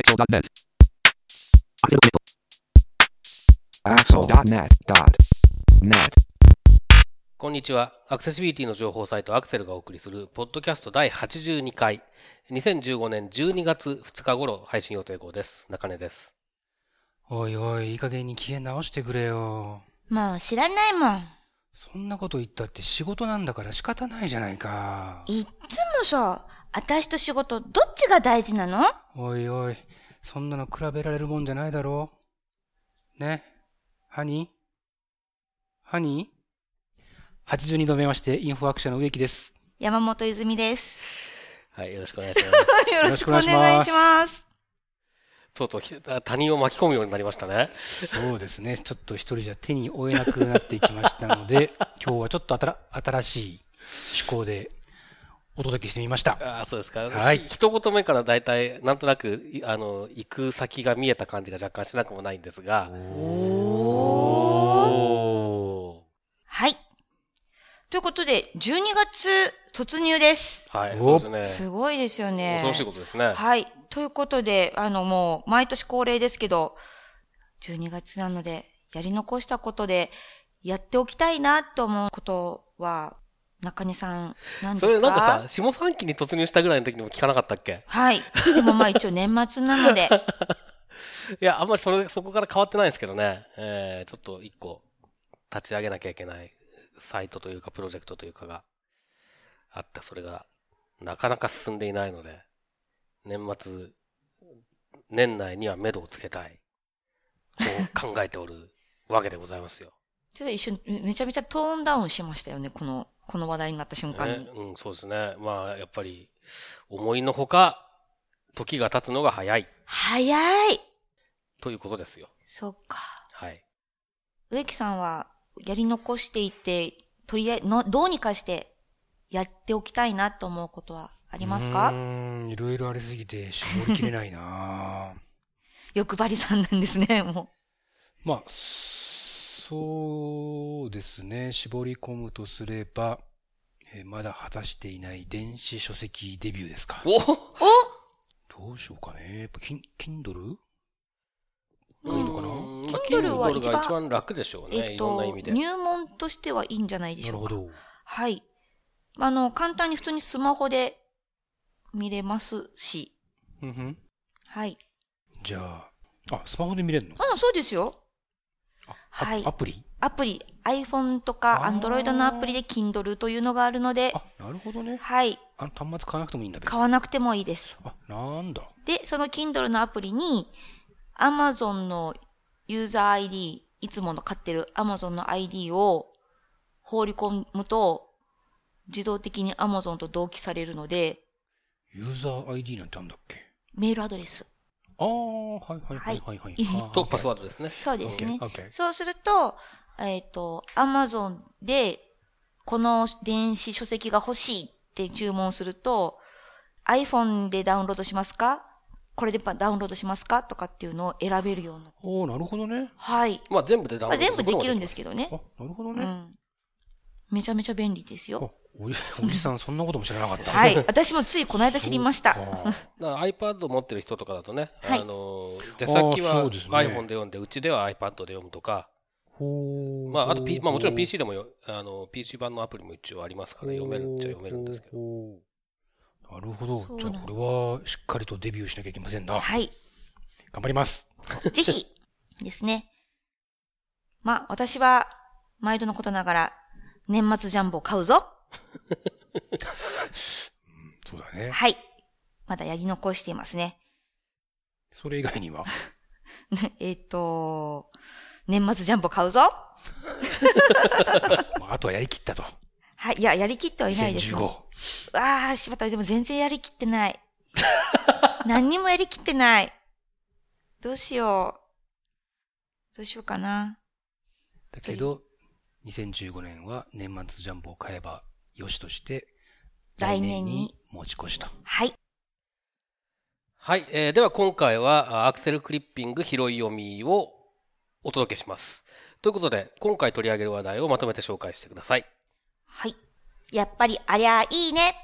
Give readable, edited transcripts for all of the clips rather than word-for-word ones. Axel.net. Axel.net. こんにちは。アクセシビリティの情報サイトアクセルがお送りするポッドキャスト第82回、2015年12月2日頃配信予定号です。中根です。おいおい、いい加減に機嫌直してくれよ。もう知らないもん。そんなこと言ったって仕事なんだから仕方ないじゃないか。いっつもさ、私と仕事どっちが大事なの？おいおい、そんなの比べられるもんじゃないだろう。ね、ハニー？82度目まして、インフォアク社の植木です。山本泉です。はい、よろしくお願いします。よろしくお願いします。とうとう他人を巻き込むようになりましたね。そうですね。ちょっと一人じゃ手に負えなくなってきましたので、今日はちょっと新しい趣向でお届けしてみました。あ、そうですか。はい。一言目からだいたいなんとなく行く先が見えた感じが若干しなくもないんですが。はい。ということで、12月突入です。はい、そうですね。すごいですよね。恐ろしいことですね。はい。ということで、もう、毎年恒例ですけど、12月なので、やり残したことで、やっておきたいなと思うことは、中根さん、何ですか？それなんかさ、下半期に突入したぐらいの時にも聞かなかったっけ？はい。でもまあ一応年末なので。いや、あんまりそこから変わってないんですけどね。ちょっと一個、立ち上げなきゃいけない。サイトというかプロジェクトというかがあった。それがなかなか進んでいないので、年内には目処をつけたいと考えておるわけでございますよ。ちょっと一瞬めちゃめちゃトーンダウンしましたよね、この話題になった瞬間に。うん、そうですね。まあやっぱり思いのほか時が経つのが早いということですよ。そうか。はい。植木さんはやり残していて、とりあえずどうにかしてやっておきたいなと思うことはありますか？いろいろありすぎて絞りきれないな。欲張りさんなんですね、もう。まあそうですね。絞り込むとすれば、まだ果たしていない電子書籍デビューですか。おどうしようかね。やっぱ Kindle？いいのかな。Kindle は一番楽でしょうね。いろんな意味で入門としてはいいんじゃないでしょうか。なるほど。はい。簡単に普通にスマホで見れますし。うんふん。はい。じゃあ、スマホで見れるの？うん、そうですよ。はい。アプリ。iPhone とか Android のアプリで Kindle というのがあるので。あ、なるほどね。はい。端末買わなくてもいいんだけど。買わなくてもいいです。あ、なんだ。で、その Kindle のアプリに、Amazon のユーザー ID、いつもの買ってる Amazon の ID を放り込むと、自動的に Amazon と同期されるので。ユーザー ID なんてあるんだっけ？メールアドレス。ああ、はい。と、パスワードですね。そうですね。Okay. そうすると、Amazon で、この電子書籍が欲しいって注文すると、iPhone でダウンロードしますか？これでダウンロードしますかとかっていうのを選べるようになって。おー、なるほどね。はい。まあ全部でダウンロードすることができます。まあ全部できるんですけどね。あ、なるほどね。うん。めちゃめちゃ便利ですよ。おじさんそんなことも知らなかった。はい。私もついこの間知りました。iPad 持ってる人とかだとね、はい、出先は iPhone で読んで、うちでは iPad で読むとか。ほー。まああとまあもちろん PC でもPC 版のアプリも一応ありますから、読めるっちゃ読めるんですけど。なるほど。じゃあこれはしっかりとデビューしなきゃいけませんな。はい。頑張ります。ぜひですね。まあ私は毎度のことながら年末ジャンボを買うぞ。そうだね。はい。まだやり残していますね。それ以外には年末ジャンボ買うぞ。あとはやりきったと。はい、いや、やりきってはいないですね。2015。ああ、しまった。でも全然やりきってない。何にもやりきってない。どうしようかな。だけど、2015年は年末ジャンボを買えばよしとして、来年に持ち越した。はい。はい、では今回は、アクセルクリッピング拾い読みをお届けします。ということで、今回取り上げる話題をまとめて紹介してください。はい。やっぱりありゃいいね。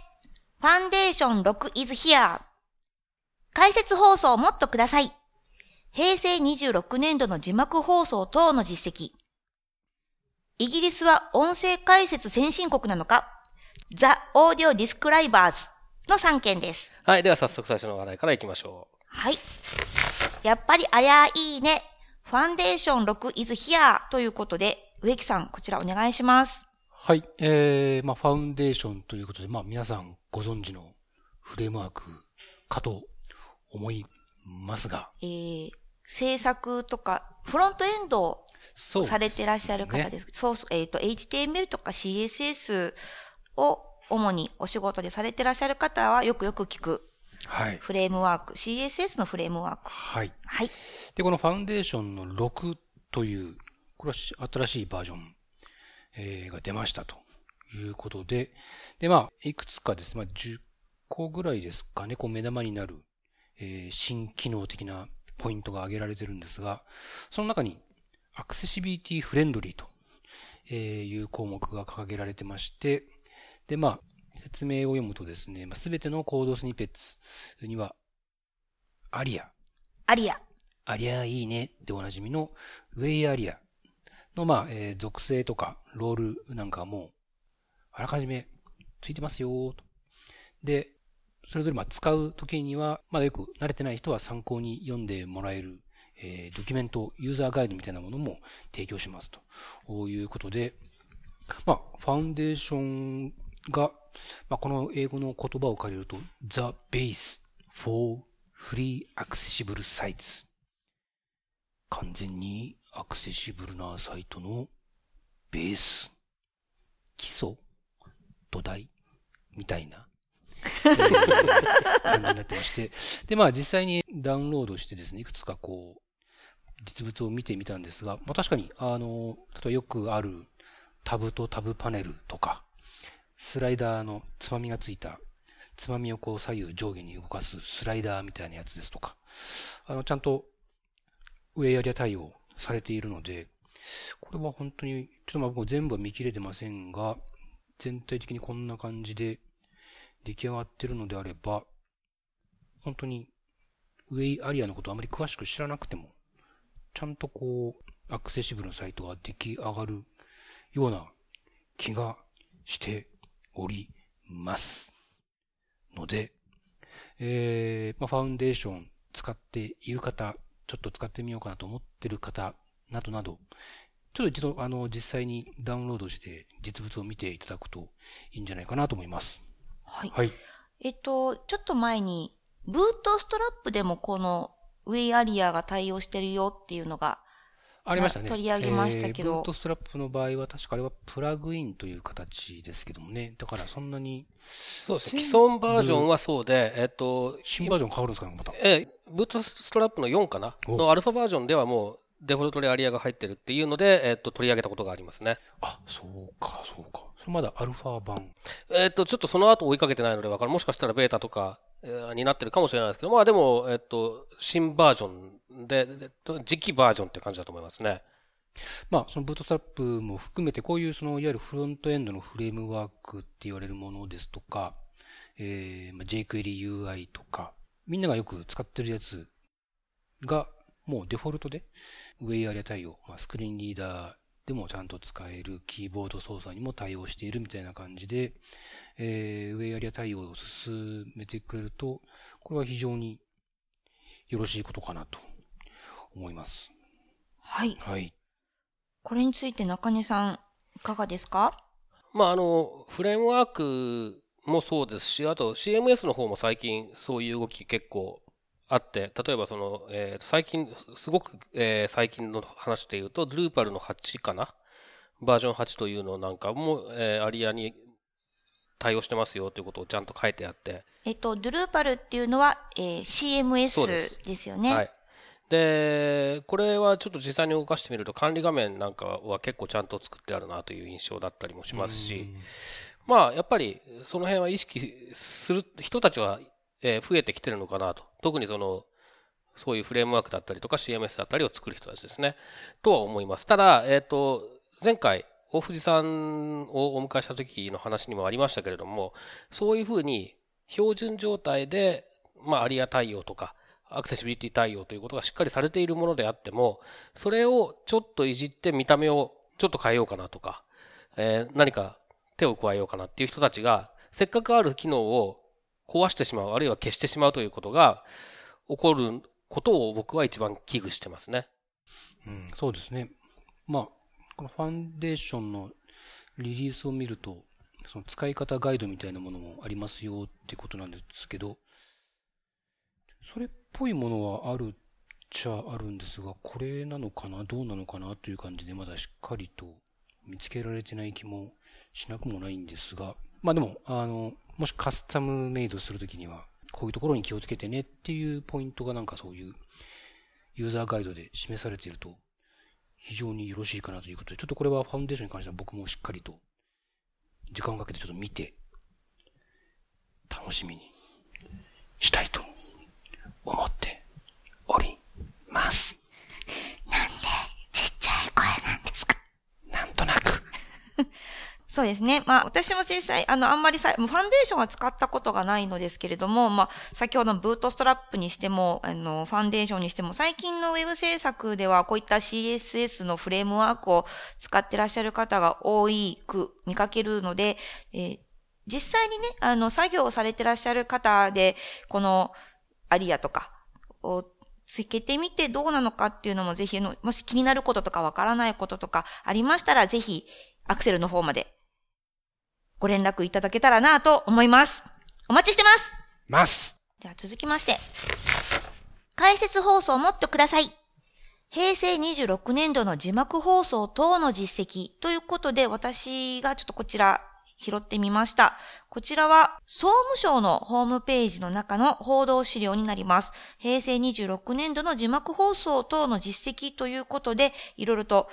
ファンデーション6 is here。解説放送もっとください。平成26年度の字幕放送等の実績。イギリスは音声解説先進国なのか？ The Audio Describers の3件です。はい、では早速最初の話題からいきましょう。はい。やっぱりありゃいいね。ファンデーション6 is here ということで、植木さん、こちらお願いします。はい。ファウンデーションということで、皆さんご存知のフレームワークかと思いますが。制作とか、フロントエンドをされてらっしゃる方です。HTML とか CSS を主にお仕事でされてらっしゃる方はよくよく聞く。はい。フレームワーク。CSS のフレームワーク。はい。はい。で、このファウンデーションの6という、これは新しいバージョン、が出ましたということで。で、いくつかです。10個ぐらいですかね。こう目玉になる、新機能的なポイントが挙げられてるんですが、その中にアクセシビリティフレンドリーという項目が掲げられてまして、で、説明を読むとですね、すべてのコードスニペッツには、アリアいいねでおなじみのウェイアリアの、属性とかロールなんかはもう、あらかじめついてますよと。で、それぞれ使うときには、よく慣れてない人は参考に読んでもらえる、ドキュメント、ユーザーガイドみたいなものも提供しますということで、ファウンデーションが、この英語の言葉を借りると、The Base for Free Accessible Sites。完全にアクセシブルなサイトのベース、基礎、土台、みたいな感じになってまして。で、実際にダウンロードしてですね、いくつかこう、実物を見てみたんですが、確かに、例えばよくあるタブとタブパネルとか、スライダーのつまみがついた、つまみをこう左右上下に動かすスライダーみたいなやつですとか、ちゃんとウェイアリア対応されているので、これは本当に、ちょっと僕全部は見切れてませんが、全体的にこんな感じで出来上がってるのであれば、本当にウェイアリアのことをあまり詳しく知らなくても、ちゃんとこう、アクセシブルなサイトが出来上がるような気がして、おりますので、ファウンデーション使っている方、ちょっと使ってみようかなと思っている方などなど、ちょっと一度実際にダウンロードして実物を見ていただくといいんじゃないかなと思います。はい。はい、ちょっと前にブートストラップでもこのウェイアリアが対応してるよっていうのがありましたね。取り上げましたけど。ブートストラップの場合は確かあれはプラグインという形ですけどもね。だからそんなに。そうですね。既存バージョンはそうで、新バージョン変わるんですかね、また。ブートストラップの4かなのアルファバージョンではもうデフォルトでアリアが入ってるっていうので、取り上げたことがありますね。あ、そうか。それまだアルファ版。ちょっとその後追いかけてないのでわかる。もしかしたらベータとか、になってるかもしれないですけど、でも、新バージョンで、次期バージョンって感じだと思いますね。そのブートストラップも含めて、こういうその、いわゆるフロントエンドのフレームワークって言われるものですとか、jQuery UI とか、みんながよく使ってるやつが、もうデフォルトで、ウェイアリア対応、スクリーンリーダーでもちゃんと使える、キーボード操作にも対応しているみたいな感じで、ウェイアリア対応を進めてくれると、これは非常によろしいことかなと思います。はい。はい。これについて中根さん、いかがですか？フレームワークもそうですし、あと CMS の方も最近そういう動き結構あって、例えばその、最近、すごく、最近の話で言うと、Drupal の8かな？バージョン8というのなんかも、アリアに対応してますよということをちゃんと書いてあって。Drupal っていうのは、CMS ですよね。はい。で、これはちょっと実際に動かしてみると管理画面なんかは結構ちゃんと作ってあるなという印象だったりもしますし、やっぱりその辺は意識する人たちは増えてきてるのかなと。特にそういうフレームワークだったりとか CMS だったりを作る人たちですね。とは思います。ただ、前回、大藤さんをお迎えした時の話にもありましたけれども、そういうふうに標準状態で、まあ、アリア対応とか、アクセシビリティ対応ということがしっかりされているものであっても、それをちょっといじって見た目をちょっと変えようかなとか、何か手を加えようかなっていう人たちが、せっかくある機能を壊してしまう、あるいは消してしまうということが起こることを僕は一番危惧してますね。うん、そうですね。まあ、このファンデーションのリリースを見ると、その使い方ガイドみたいなものもありますよってことなんですけど、それっぽいものはあるっちゃあるんですが、これなのかな、どうなのかなという感じで、まだしっかりと見つけられてない気もしなくもないんですが、まあでも、もしカスタムメイドするときには、こういうところに気をつけてねっていうポイントがなんかそういうユーザーガイドで示されていると非常によろしいかなということで、ちょっとこれはファウンデーションに関しては僕もしっかりと時間をかけてちょっと見て楽しみにしたいと思っております。なんでちっちゃい声なんですか？なんとなく。そうですね。まあ私も実際あんまりファンデーションは使ったことがないのですけれども、まあ先ほどのブートストラップにしてもファンデーションにしても最近のウェブ制作ではこういった CSS のフレームワークを使ってらっしゃる方が多く見かけるので、実際にね作業をされてらっしゃる方でこのアリアとかをつけてみてどうなのかっていうのもぜひもし気になることとかわからないこととかありましたらぜひアクセルの方までご連絡いただけたらなと思います。お待ちしてます。じゃあ続きまして解説放送もっとください。平成26年度の字幕放送等の実績ということで私がちょっとこちら拾ってみました。こちらは総務省のホームページの中の報道資料になります。平成26年度の字幕放送等の実績ということで、いろいろと、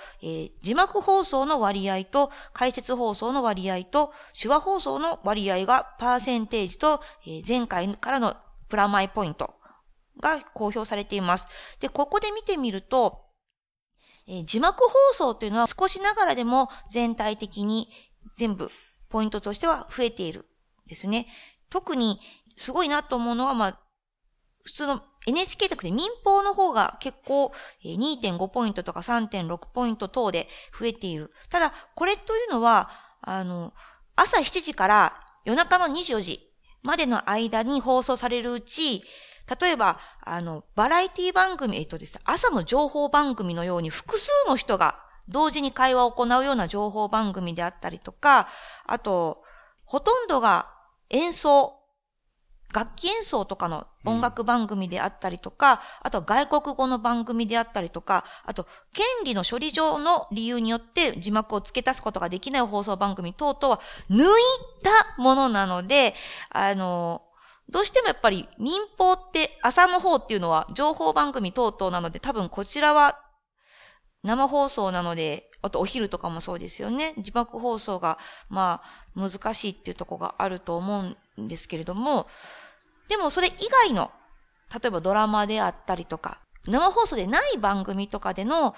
字幕放送の割合と解説放送の割合と手話放送の割合がパーセンテージと、前回からのプラマイポイントが公表されています。で、ここで見てみると、字幕放送というのは少しながらでも全体的に全部ポイントとしては増えているですね。特にすごいなと思うのは、まあ、普通の NHK だけで民放の方が結構 2.5 ポイントとか 3.6 ポイント等で増えている。ただ、これというのは、朝7時から夜中の24時までの間に放送されるうち、例えば、バラエティ番組、朝の情報番組のように複数の人が同時に会話を行うような情報番組であったりとか、あと、ほとんどが演奏、楽器演奏とかの音楽番組であったりとか、あと外国語の番組であったりとか、あと、権利の処理上の理由によって字幕を付け足すことができない放送番組等々は抜いたものなので、どうしてもやっぱり民放って朝の方っていうのは情報番組等々なので、多分こちらは生放送なので、あとお昼とかもそうですよね。字幕放送が、まあ、難しいっていうところがあると思うんですけれども、でもそれ以外の、例えばドラマであったりとか、生放送でない番組とかでの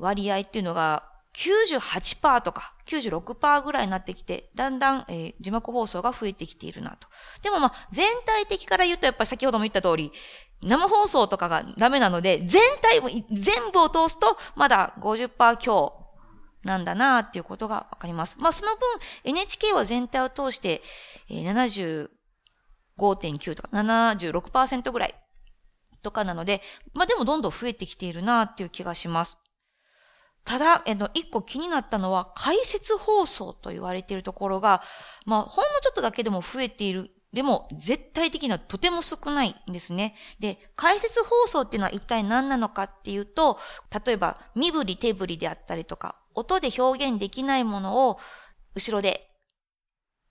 割合っていうのが 98% とか 96% ぐらいになってきて、だんだん字幕放送が増えてきているなと。でもまあ、全体的から言うとやっぱり先ほども言った通り、生放送とかがダメなので、全部を通すと、まだ 50% 強なんだなっていうことがわかります。まあ、その分、NHK は全体を通して、75.9 とか 76% ぐらいとかなので、まあ、でもどんどん増えてきているなっていう気がします。ただ、一個気になったのは、解説放送と言われているところが、まあ、ほんのちょっとだけでも増えている。でも、絶対的にはとても少ないんですね。で、解説放送っていうのは一体何なのかっていうと、例えば、身振り手振りであったりとか、音で表現できないものを、後ろで、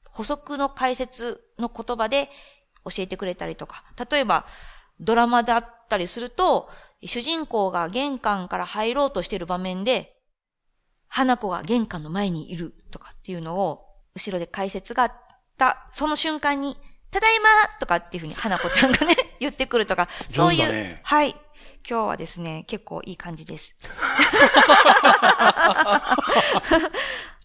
補足の解説の言葉で教えてくれたりとか、例えば、ドラマだったりすると、主人公が玄関から入ろうとしている場面で、花子が玄関の前にいるとかっていうのを、後ろで解説があった、その瞬間に、ただいまとかっていうふうに花子ちゃんがね、言ってくるとか、そういう、ね、はい。今日はですね、結構いい感じです。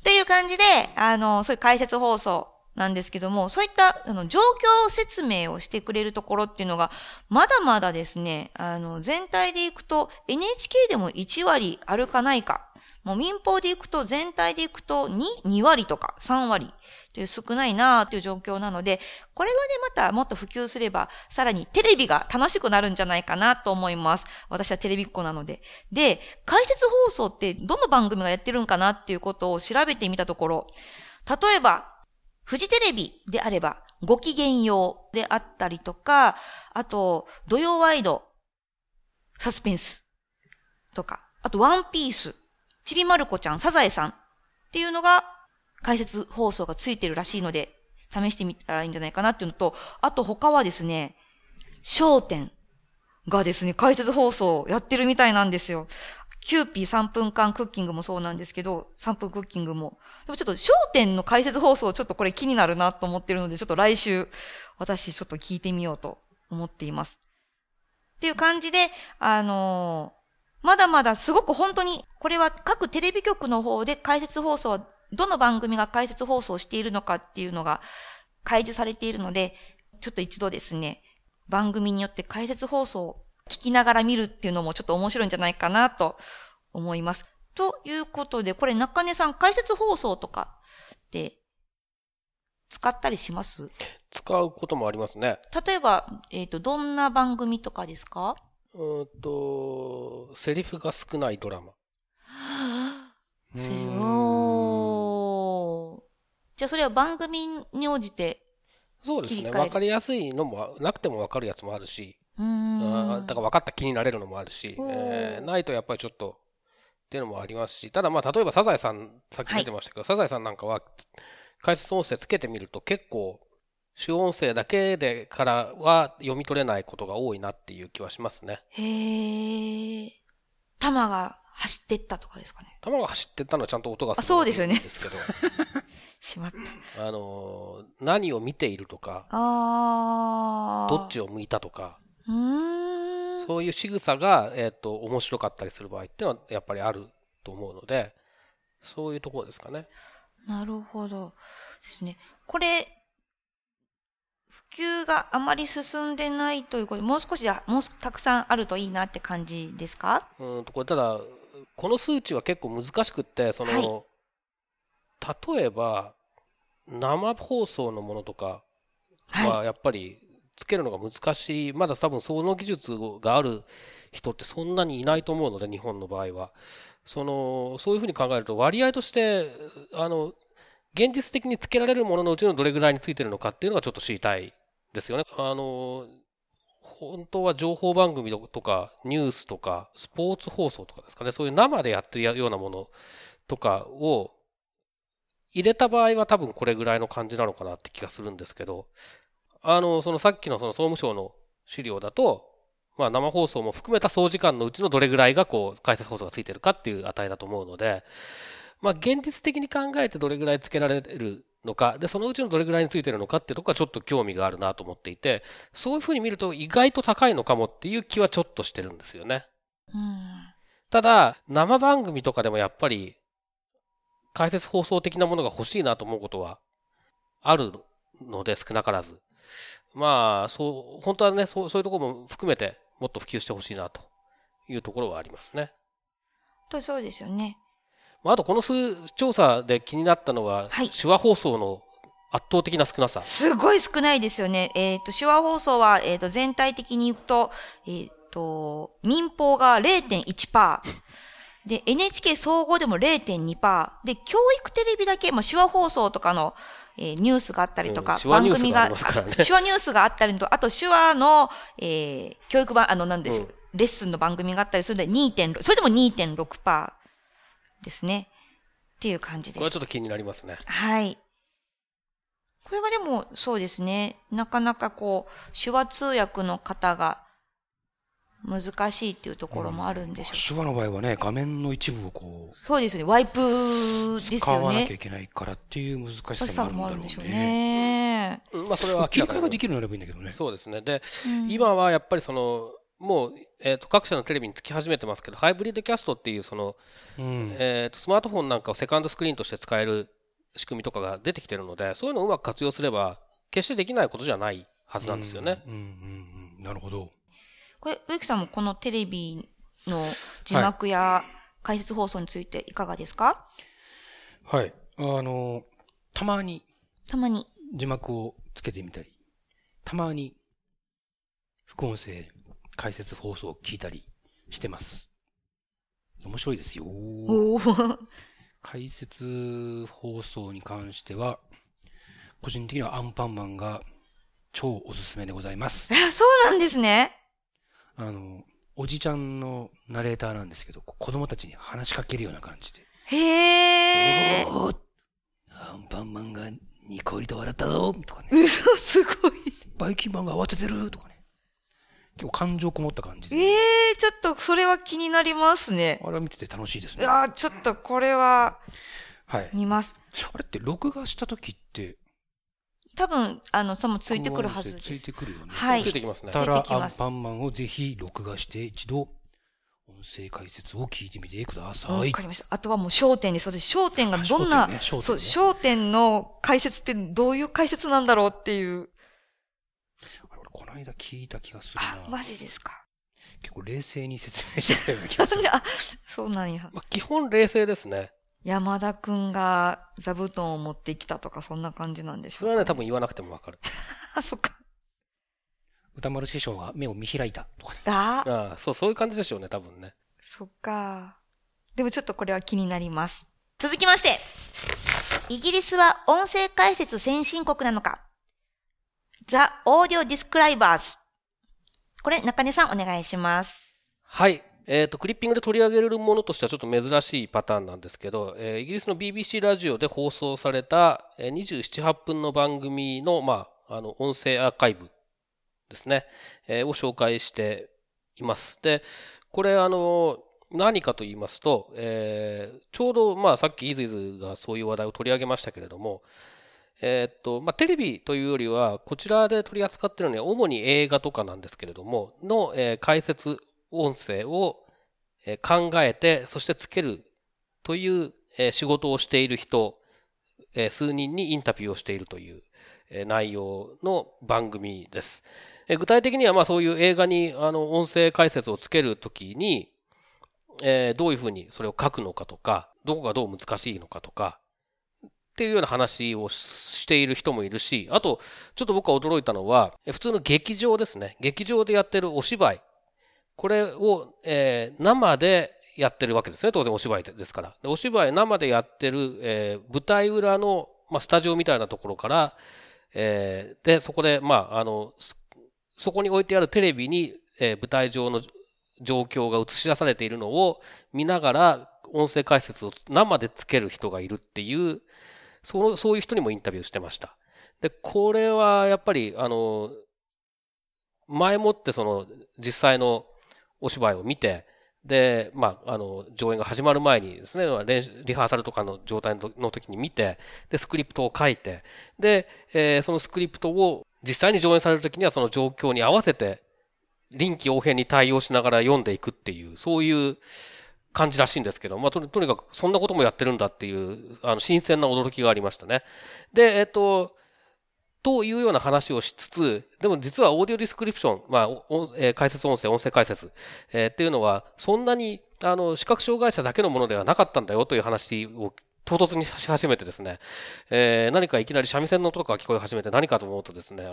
という感じで、そういう解説放送なんですけども、そういった状況説明をしてくれるところっていうのがまだまだですね、全体でいくと NHK でも1割あるかないか、もう民放でいくと全体でいくと2割とか3割という少ないなーという状況なので、これがねまたもっと普及すればさらにテレビが楽しくなるんじゃないかなと思います。私はテレビっ子なので。で、解説放送ってどの番組がやってるんかなっていうことを調べてみたところ、例えばフジテレビであればごきげんようであったりとか、あと土曜ワイド、サスペンスとか、あとワンピース、ちびまる子ちゃん、サザエさんっていうのが解説放送がついてるらしいので、試してみたらいいんじゃないかなっていうのと、あと他はですね、笑点がですね、解説放送やってるみたいなんですよ。キューピー3分間クッキングもそうなんですけど、3分クッキングも。でもちょっと笑点の解説放送ちょっとこれ気になるなと思ってるので、ちょっと来週私ちょっと聞いてみようと思っています。っていう感じで、まだまだすごく本当に、これは各テレビ局の方で解説放送は、どの番組が解説放送しているのかっていうのが開示されているので、ちょっと一度ですね、番組によって解説放送を聞きながら見るっていうのもちょっと面白いんじゃないかなと思います。ということで、これ中根さん、解説放送とかって使ったりします？使うこともありますね。例えば、どんな番組とかですか？セリフが少ないドラマ。じゃあそれは番組に応じてそうですね。わかりやすいのもなくてもわかるやつもあるし、だから分かった気になれるのもあるし、ないとやっぱりちょっとっていうのもありますし、ただまあ例えばサザエさんさっき出てましたけど、はい、サザエさんなんかは解説音声つけてみると結構主音声だけでからは読み取れないことが多いなっていう気はしますね。へえ。玉が走ってったとかですかね。玉が走ってったのはちゃんと音がするんですけど。あ、そうですよね。しまった。何を見ているとか、どっちを向いたとか、そういう仕草が面白かったりする場合ってのはやっぱりあると思うので、そういうところですかね。なるほどですね。これ。普及があまり進んでないということで、もう少しもうたくさんあるといいなって感じですか？これただこの数値は結構難しくって、例えば生放送のものとかはやっぱりつけるのが難しい。まだ多分その技術がある人ってそんなにいないと思うので、日本の場合はそういうふうに考えると割合として現実的につけられるもののうちのどれぐらいについてるのかっていうのがちょっと知りたいですよね。本当は情報番組とかニュースとかスポーツ放送とかですかね、そういう生でやってるようなものとかを入れた場合は多分これぐらいの感じなのかなって気がするんですけど、さっきの総務省の資料だと、まあ生放送も含めた総時間のうちのどれぐらいがこう解説放送がついてるかっていう値だと思うので、まあ現実的に考えてどれぐらいつけられるのか、で、そのうちのどれぐらいについてるのかっていうところはちょっと興味があるなと思っていて、そういうふうに見ると意外と高いのかもっていう気はちょっとしてるんですよね。ただ、生番組とかでもやっぱり解説放送的なものが欲しいなと思うことはあるので、少なからず。まあ、本当はね、そういうところも含めてもっと普及してほしいなというところはありますね。そうですよね。あとこの調査で気になったのは、手話放送の圧倒的な少なさ。すごい少ないですよね。手話放送は、全体的に言うと、民放が 0.1%。で、NHK 総合でも 0.2%。で、教育テレビだけ、手話放送とかの、ニュースがあったりとか、番組が、手話ニュースがあったりとか、あと手話の、教育版、レッスンの番組があったりするので、それでも 2.6%。ですね。っていう感じです。これはちょっと気になりますね。はい。これはでもそうですね。なかなか手話通訳の方が難しいっていうところもあるんでしょうか。手話の場合はね、画面の一部をそうですね。ワイプですよね。使わなきゃいけないからっていう難しさもあるんだろうね。まあそれは切り替えができるならばいいんだけどね。そうですね。で、今はやっぱりもう、各社のテレビにつき始めてますけど、ハイブリッドキャストっていうスマートフォンなんかをセカンドスクリーンとして使える仕組みとかが出てきてるので、そういうのをうまく活用すれば決してできないことじゃないはずなんですよね。うんうんうん、なるほど。これ植木さんもこのテレビの字幕や解説放送についていかがですか？はい、たまに字幕をつけてみたり、たまに副音声解説放送を聞いたりしてます。面白いですよ。おー解説放送に関しては、個人的にはアンパンマンが超おすすめでございます。そうなんですね。おじちゃんのナレーターなんですけど、子供たちに話しかけるような感じで。へぇー。おーアンパンマンがニコリと笑ったぞとかね。嘘すごい。バイキンマンが慌ててるとかね。結構感情こもった感じで。ちょっとそれは気になりますね。あれは見てて楽しいですね。ああ、ちょっとこれは、はい。見ます。あれって録画した時って、多分、そのついてくるはずです。ついてくるよね。はい。ついてきますね。たらアンパンマンをぜひ録画して一度、音声解説を聞いてみてください。わかりました。あとはもう焦点です。私、焦点がどんな、そう、焦点の解説ってどういう解説なんだろうっていう。あれ、俺この間聞いた気がするな。あ、マジですか。結構冷静に説明してたような気がする。あ、そうなんや。まあ、基本冷静ですね。山田くんが座布団を持ってきたとかそんな感じなんでしょうか。それはね、多分言わなくてもわかる。あ、そっか。歌丸師匠が目を見開いたとかね。ああ、そういう感じでしょうね、多分ね。そっか。でもちょっとこれは気になります。続きまして、イギリスは音声解説先進国なのか。The Audio Describers。これ中根さんお願いします。はい。クリッピングで取り上げるものとしてはちょっと珍しいパターンなんですけど、イギリスの BBC ラジオで放送された27、8分の番組の、音声アーカイブですね、を紹介しています。で、これ何かと言いますと、ちょうどさっきイズイズがそういう話題を取り上げましたけれども、テレビというよりはこちらで取り扱っているのは主に映画とかなんですけれどもの、解説音声を考えてそしてつけるという仕事をしている人数人にインタビューをしているという内容の番組です。具体的にはそういう映画に音声解説をつけるときにどういうふうにそれを書くのかとかどこがどう難しいのかとかっていうような話をしている人もいるし、あとちょっと僕は驚いたのは普通の劇場ですね。劇場でやってるお芝居、これを生でやってるわけですね。当然お芝居ですから。お芝居生でやってる舞台裏のスタジオみたいなところからでそこでそこに置いてあるテレビに舞台上の状況が映し出されているのを見ながら音声解説を生でつける人がいるっていうそういう人にもインタビューしてました。で、これはやっぱり、前もって実際のお芝居を見て、で、上演が始まる前にですね、リハーサルとかの状態の時に見て、で、スクリプトを書いて、で、そのスクリプトを実際に上演される時にはその状況に合わせて、臨機応変に対応しながら読んでいくっていう、そういう、感じらしいんですけど、とにかくそんなこともやってるんだっていう新鮮な驚きがありましたね。で、というような話をしつつ、でも実はオーディオディスクリプション、解説音声解説、っていうのはそんなに視覚障害者だけのものではなかったんだよという話を唐突にし始めてですね、何かいきなり三味線の音とか聞こえ始めて何かと思うとですね、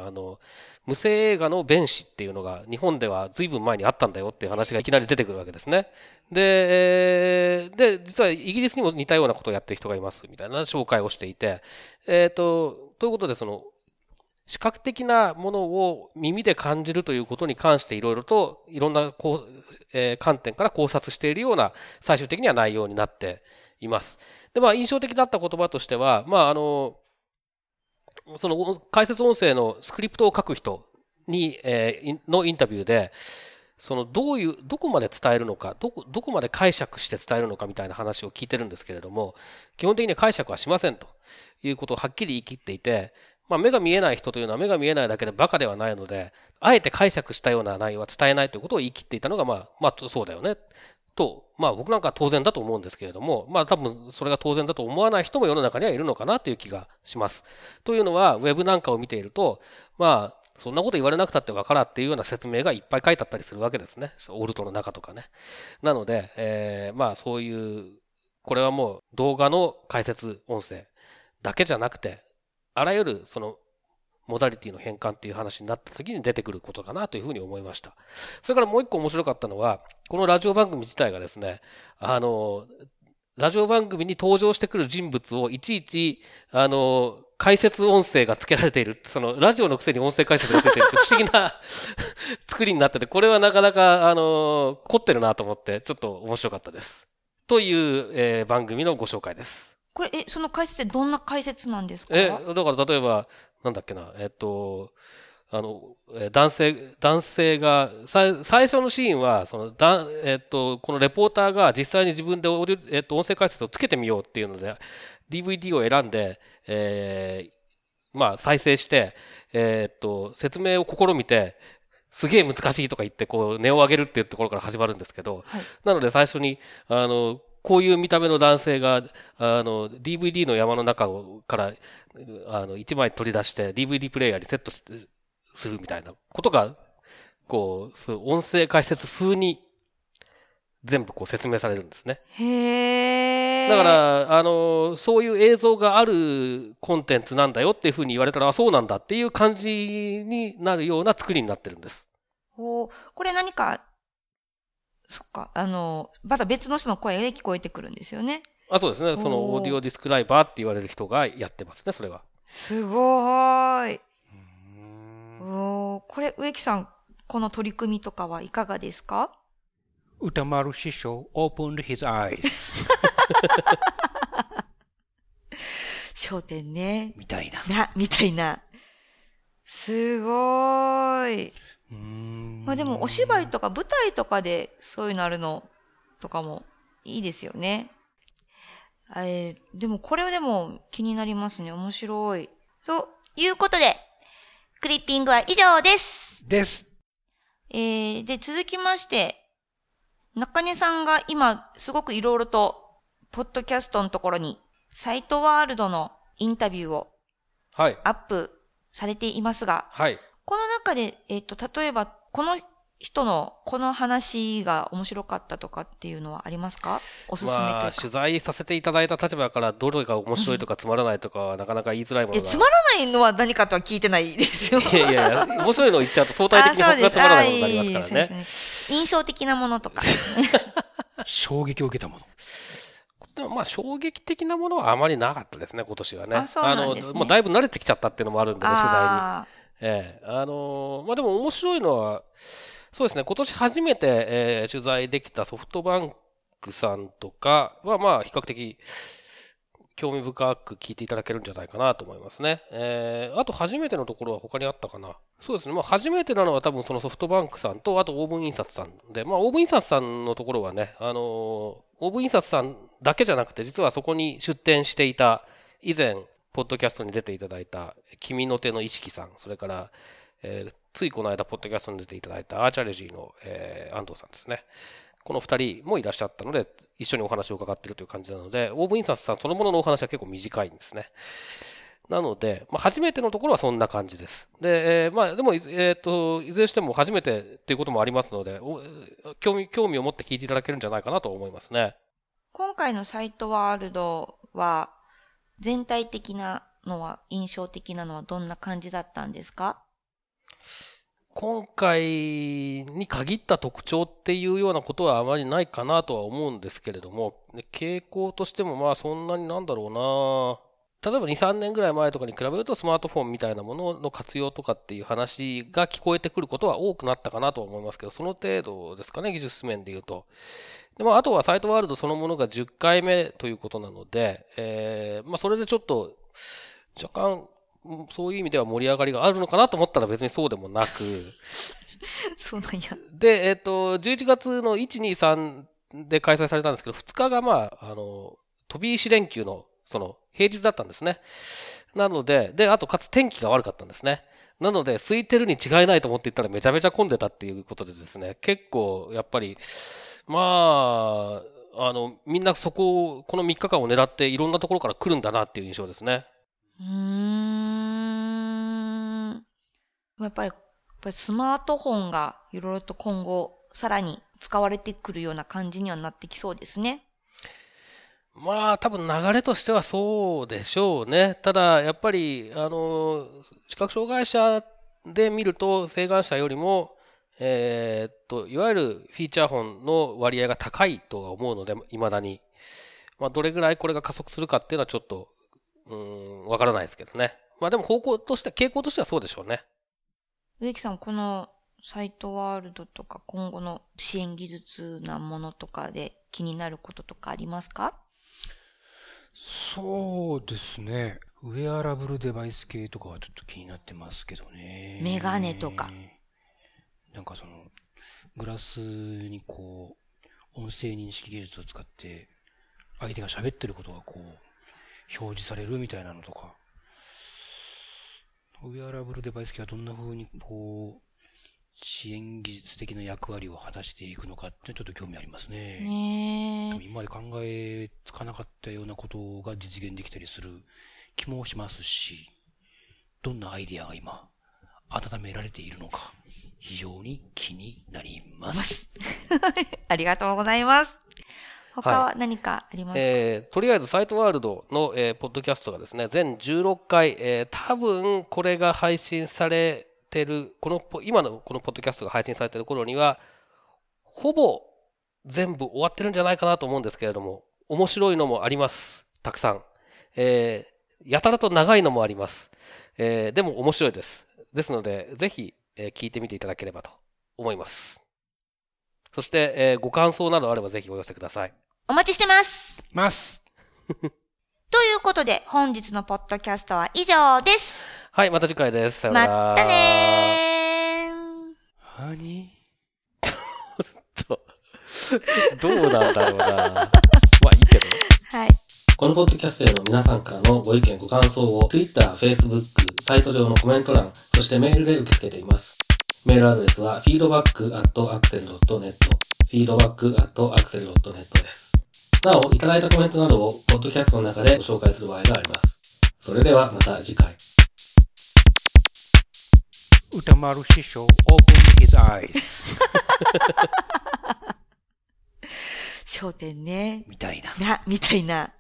無声映画の弁士っていうのが日本では随分前にあったんだよっていう話がいきなり出てくるわけですね。で、実はイギリスにも似たようなことをやってる人がいますみたいな紹介をしていて、ということで視覚的なものを耳で感じるということに関していろいろといろんな観点から考察しているような最終的には内容になっています。で、印象的だった言葉としては、その解説音声のスクリプトを書く人に、のインタビューで、どこまで伝えるのか、どこまで解釈して伝えるのかみたいな話を聞いてるんですけれども、基本的には解釈はしませんということをはっきり言い切っていて、目が見えない人というのは目が見えないだけでバカではないので、あえて解釈したような内容は伝えないということを言い切っていたのが、そうだよね。と、まあ僕なんか当然だと思うんですけれども、まあ多分それが当然だと思わない人も世の中にはいるのかなという気がします。というのは、ウェブなんかを見ていると、まあそんなこと言われなくたってわからっていうような説明がいっぱい書いてあったりするわけですね。オルトの中とかね。なので、まあそういう、これはもう動画の解説音声だけじゃなくて、あらゆるそのモダリティの変換っていう話になった時に出てくることかなというふうに思いました。それからもう一個面白かったのは、このラジオ番組自体がですね、ラジオ番組に登場してくる人物をいちいち、解説音声が付けられている。その、ラジオのくせに音声解説が付いているって不思議な作りになってて、これはなかなか、凝ってるなと思って、ちょっと面白かったです。という、番組のご紹介です。これ、その解説ってどんな解説なんですか？だから例えば、なんだっけな、男性が、最初のシーンは、その、このレポーターが実際に自分で音声解説をつけてみようっていうので、DVD を選んで、まあ、再生して、説明を試みて、すげえ難しいとか言って、こう、音を上げるっていうところから始まるんですけど、はい、なので最初に、こういう見た目の男性が、DVD の山の中から、一枚取り出して、DVD プレイヤーにセットするみたいなことが、こう、音声解説風に、全部こう説明されるんですね。へー。だから、そういう映像があるコンテンツなんだよっていうふうに言われたら、あ、そうなんだっていう感じになるような作りになってるんです。これ何か、そっか、また別の人の声で聞こえてくるんですよね。あ、そうですね。そのオーディオディスクライバーって言われる人がやってますね、それは。すごーい。これ、植木さん、この取り組みとかはいかがですか？歌丸師匠 opened his eyes 笑点ね。みたいな。すごーい。まあでもお芝居とか舞台とかでそういうのあるのとかもいいですよね。でもこれはでも気になりますね。面白い。ということで、クリッピングは以上です。です。で、続きまして、中根さんが今すごくいろいろと、ポッドキャストのところに、サイトワールドのインタビューを、はい。アップされていますが、はい。この中で、例えば、この人の、この話が面白かったとかっていうのはありますか？おすすめというか。まあ、取材させていただいた立場から、どれが面白いとかつまらないとかはなかなか言いづらいものが。つまらないのは何かとは聞いてないですよ。いや、面白いのを言っちゃうと相対的に他がつまらないものになりますからね。そうですね。印象的なものとか。衝撃を受けたもの。まあ、衝撃的なものはあまりなかったですね、今年はね。そうなんですね。もうだいぶ慣れてきちゃったっていうのもあるんでね、取材に。まあ、でも面白いのは、そうですね、今年初めて、取材できたソフトバンクさんとかは、まあ、比較的、興味深く聞いていただけるんじゃないかなと思いますね。あと初めてのところは他にあったかな。そうですね、まあ、初めてなのは多分そのソフトバンクさんと、あとオーブン印刷さんで、まあ、オーブン印刷さんのところはね、オーブン印刷さんだけじゃなくて、実はそこに出展していた、以前、ポッドキャストに出ていただいた君の手の意識さん、それから、ついこの間ポッドキャストに出ていただいたアーチャレジーの、安藤さんですね。この2人もいらっしゃったので一緒にお話を伺っているという感じなので、オーブン印刷さんそのもののお話は結構短いんですね。なので、まあ、初めてのところはそんな感じです。で、まあ、でも、いずれにしても初めてということもありますので、興味を持って聞いていただけるんじゃないかなと思いますね。今回のサイトワールドは、全体的なのは、印象的なのはどんな感じだったんですか？今回に限った特徴っていうようなことはあまりないかなとは思うんですけれども、傾向としてもまあそんなになんだろうな、例えば 2,3 年ぐらい前とかに比べるとスマートフォンみたいなものの活用とかっていう話が聞こえてくることは多くなったかなとは思いますけど、その程度ですかね、技術面で言うと。で、まあ、あとはサイトワールドそのものが10回目ということなので、まあ、それでちょっと、若干、そういう意味では盛り上がりがあるのかなと思ったら別にそうでもなく。そうなんや。で、11月の1、2、3で開催されたんですけど、2日がまあ、飛び石連休の、その、平日だったんですね。なので、で、あとかつ天気が悪かったんですね。なので、空いてるに違いないと思っていったらめちゃめちゃ混んでたっていうことでですね、結構、やっぱり、まあ、みんなそこを、この3日間を狙っていろんなところから来るんだなっていう印象ですね。やっぱりスマートフォンがいろいろと今後さらに使われてくるような感じにはなってきそうですね。まあ多分流れとしてはそうでしょうね。ただやっぱり視覚障害者で見ると晴眼者よりもいわゆるフィーチャー本の割合が高いとは思うので、未だにまあどれぐらいこれが加速するかっていうのはちょっとわからないですけどね。まあでも方向として傾向としてはそうでしょうね。植木さん、このサイトワールドとか今後の支援技術なものとかで気になることとかありますか？そうですね。ウェアラブルデバイス系とかはちょっと気になってますけどね。メガネとか。なんかそのグラスにこう音声認識技術を使って相手が喋ってることがこう表示されるみたいなのとか。ウェアラブルデバイス系はどんな風にこう支援技術的な役割を果たしていくのかってちょっと興味ありますね。今まで考えつかなかったようなことが実現できたりする気もしますし、どんなアイデアが今温められているのか非常に気になります。ありがとうございます。他は何かありますか？とりあえずサイトワールドの、ポッドキャストがですね、全16回、多分これが配信されてる、今のこのポッドキャストが配信されてる頃には、ほぼ全部終わってるんじゃないかなと思うんですけれども、面白いのもあります。たくさん。やたらと長いのもあります。でも面白いです。ですので、ぜひ、聞いてみていただければと思います。そして、ご感想などあればぜひお寄せください。お待ちしてますということで、本日のポッドキャストは以上です。はい、また次回です。さよなら。またねー。はにちょっとどうなんだろうなまあいいけど、はい、このポッドキャストへの皆さんからのご意見ご感想を Twitter、Facebook、サイト上のコメント欄、そしてメールで受け付けています。メールアドレスは feedback@axel.net feedback@axel.net です。なお、いただいたコメントなどをポッドキャストの中でご紹介する場合があります。それではまた次回。歌丸師匠 Open his eyes 笑点ね。みたいな。みたいな。